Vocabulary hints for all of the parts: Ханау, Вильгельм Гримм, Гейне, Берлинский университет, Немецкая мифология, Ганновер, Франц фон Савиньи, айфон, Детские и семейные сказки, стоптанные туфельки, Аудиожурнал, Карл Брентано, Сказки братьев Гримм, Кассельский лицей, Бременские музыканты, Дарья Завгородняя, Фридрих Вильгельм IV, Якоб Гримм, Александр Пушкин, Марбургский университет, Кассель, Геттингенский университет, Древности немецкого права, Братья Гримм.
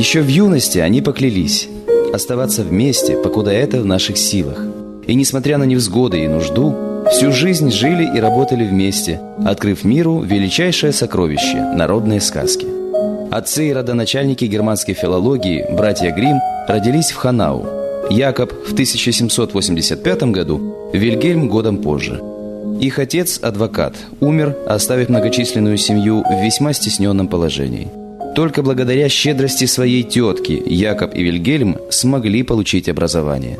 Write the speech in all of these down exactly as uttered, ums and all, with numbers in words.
Еще в юности они поклялись оставаться вместе, покуда это в наших силах. И несмотря на невзгоды и нужду, всю жизнь жили и работали вместе, открыв миру величайшее сокровище – народные сказки. Отцы и родоначальники германской филологии, братья Гримм, родились в Ханау. Якоб в тысяча семьсот восемьдесят пятом году, Вильгельм годом позже. Их отец, адвокат, умер, оставив многочисленную семью в весьма стесненном положении. Только благодаря щедрости своей тетки Якоб и Вильгельм смогли получить образование.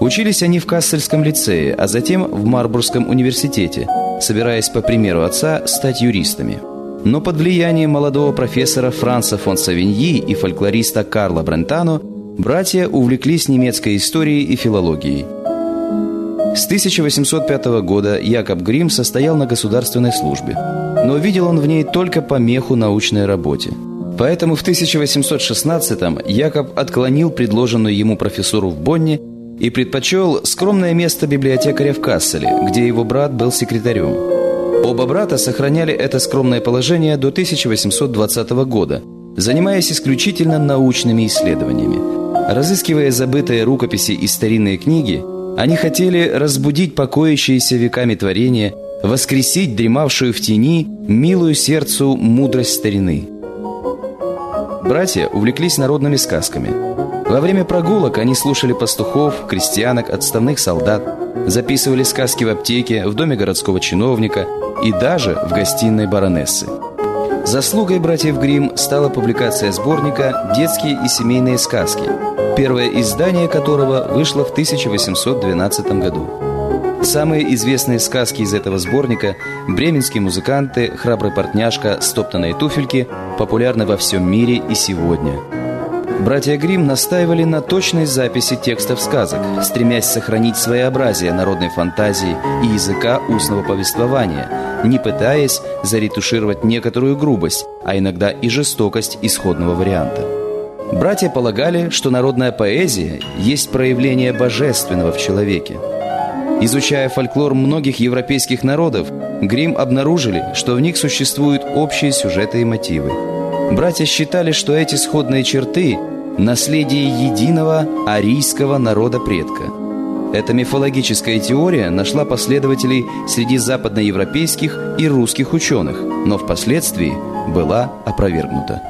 Учились они в Кассельском лицее, а затем в Марбургском университете, собираясь по примеру отца стать юристами. Но под влиянием молодого профессора Франца фон Савиньи и фольклориста Карла Брентано братья увлеклись немецкой историей и филологией. С тысяча восемьсот пятого года Якоб Гримм состоял на государственной службе, но видел он в ней только помеху научной работе. Поэтому в тысяча восемьсот шестнадцатом Якоб отклонил предложенную ему профессуру в Бонне и предпочел скромное место библиотекаря в Касселе, где его брат был секретарем. Оба брата сохраняли это скромное положение до тысяча восемьсот двадцатого года, занимаясь исключительно научными исследованиями. Разыскивая забытые рукописи и старинные книги, они хотели разбудить покоящиеся веками творения, воскресить дремавшую в тени милую сердцу мудрость старины. Братья увлеклись народными сказками. Во время прогулок они слушали пастухов, крестьянок, отставных солдат, записывали сказки в аптеке, в доме городского чиновника и даже в гостиной баронессы. Заслугой братьев Гримм стала публикация сборника «Детские и семейные сказки», первое издание которого вышло в тысяча восемьсот двенадцатом году. Самые известные сказки из этого сборника – «Бременские музыканты», «Храбрый портняжка», «Стоптанные туфельки» – популярны во всем мире и сегодня. Братья Гримм настаивали на точной записи текстов сказок, стремясь сохранить своеобразие народной фантазии и языка устного повествования, не пытаясь заретушировать некоторую грубость, а иногда и жестокость исходного варианта. Братья полагали, что народная поэзия есть проявление божественного в человеке. Изучая фольклор многих европейских народов, Гримм обнаружили, что в них существуют общие сюжеты и мотивы. Братья считали, что эти сходные черты – наследие единого арийского народа предка. Эта мифологическая теория нашла последователей среди западноевропейских и русских ученых, но впоследствии была опровергнута.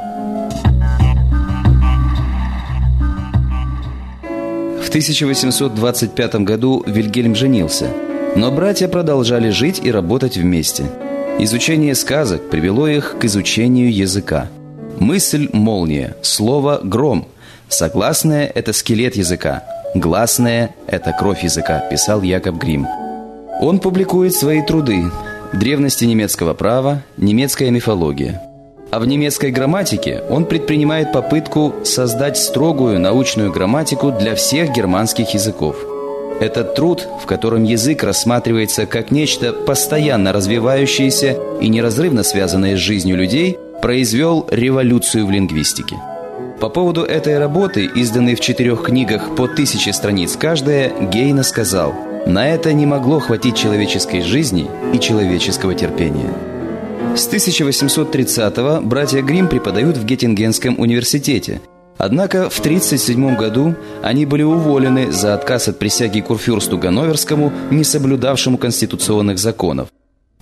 В тысяча восемьсот двадцать пятом году Вильгельм женился, но братья продолжали жить и работать вместе. Изучение сказок привело их к изучению языка. Мысль – молния, слово – гром. Согласное – это скелет языка, гласное – это кровь языка, писал Якоб Гримм. Он публикует свои труды «Древности немецкого права», «Немецкая мифология». А в немецкой грамматике он предпринимает попытку создать строгую научную грамматику для всех германских языков. Этот труд, в котором язык рассматривается как нечто постоянно развивающееся и неразрывно связанное с жизнью людей, произвел революцию в лингвистике. По поводу этой работы, изданной в четырех книгах по тысяче страниц каждая, Гейне сказал: «На это не могло хватить человеческой жизни и человеческого терпения». С тысяча восемьсот тридцатого братья Гримм преподают в Геттингенском университете. Однако в тысяча девятьсот тридцать седьмом году они были уволены за отказ от присяги курфюрсту Ганноверскому, не соблюдавшему конституционных законов.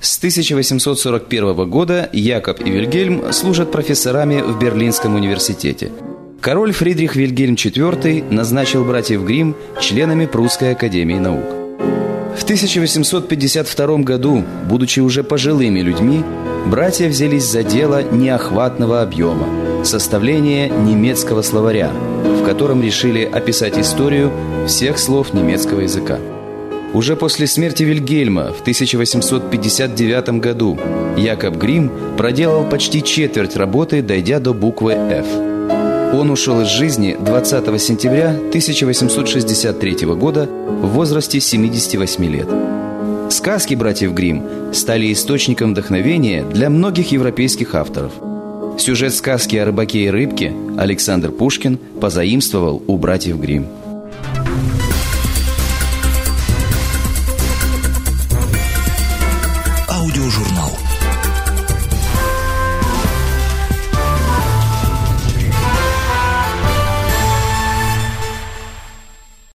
С тысяча восемьсот сорок первого года Якоб и Вильгельм служат профессорами в Берлинском университете. Король Фридрих Вильгельм четвёртый назначил братьев Гримм членами Прусской академии наук. В тысяча восемьсот пятьдесят втором году, будучи уже пожилыми людьми, братья взялись за дело неохватного объема – составление немецкого словаря, в котором решили описать историю всех слов немецкого языка. Уже после смерти Вильгельма в тысяча восемьсот пятьдесят девятом году Якоб Гримм проделал почти четверть работы, дойдя до буквы «Ф». Он ушел из жизни двадцатого сентября тысяча восемьсот шестьдесят третьего года в возрасте семидесяти восьми лет. Сказки братьев Гримм стали источником вдохновения для многих европейских авторов. Сюжет сказки о рыбаке и рыбке Александр Пушкин позаимствовал у братьев Гримм. Аудиожурнал.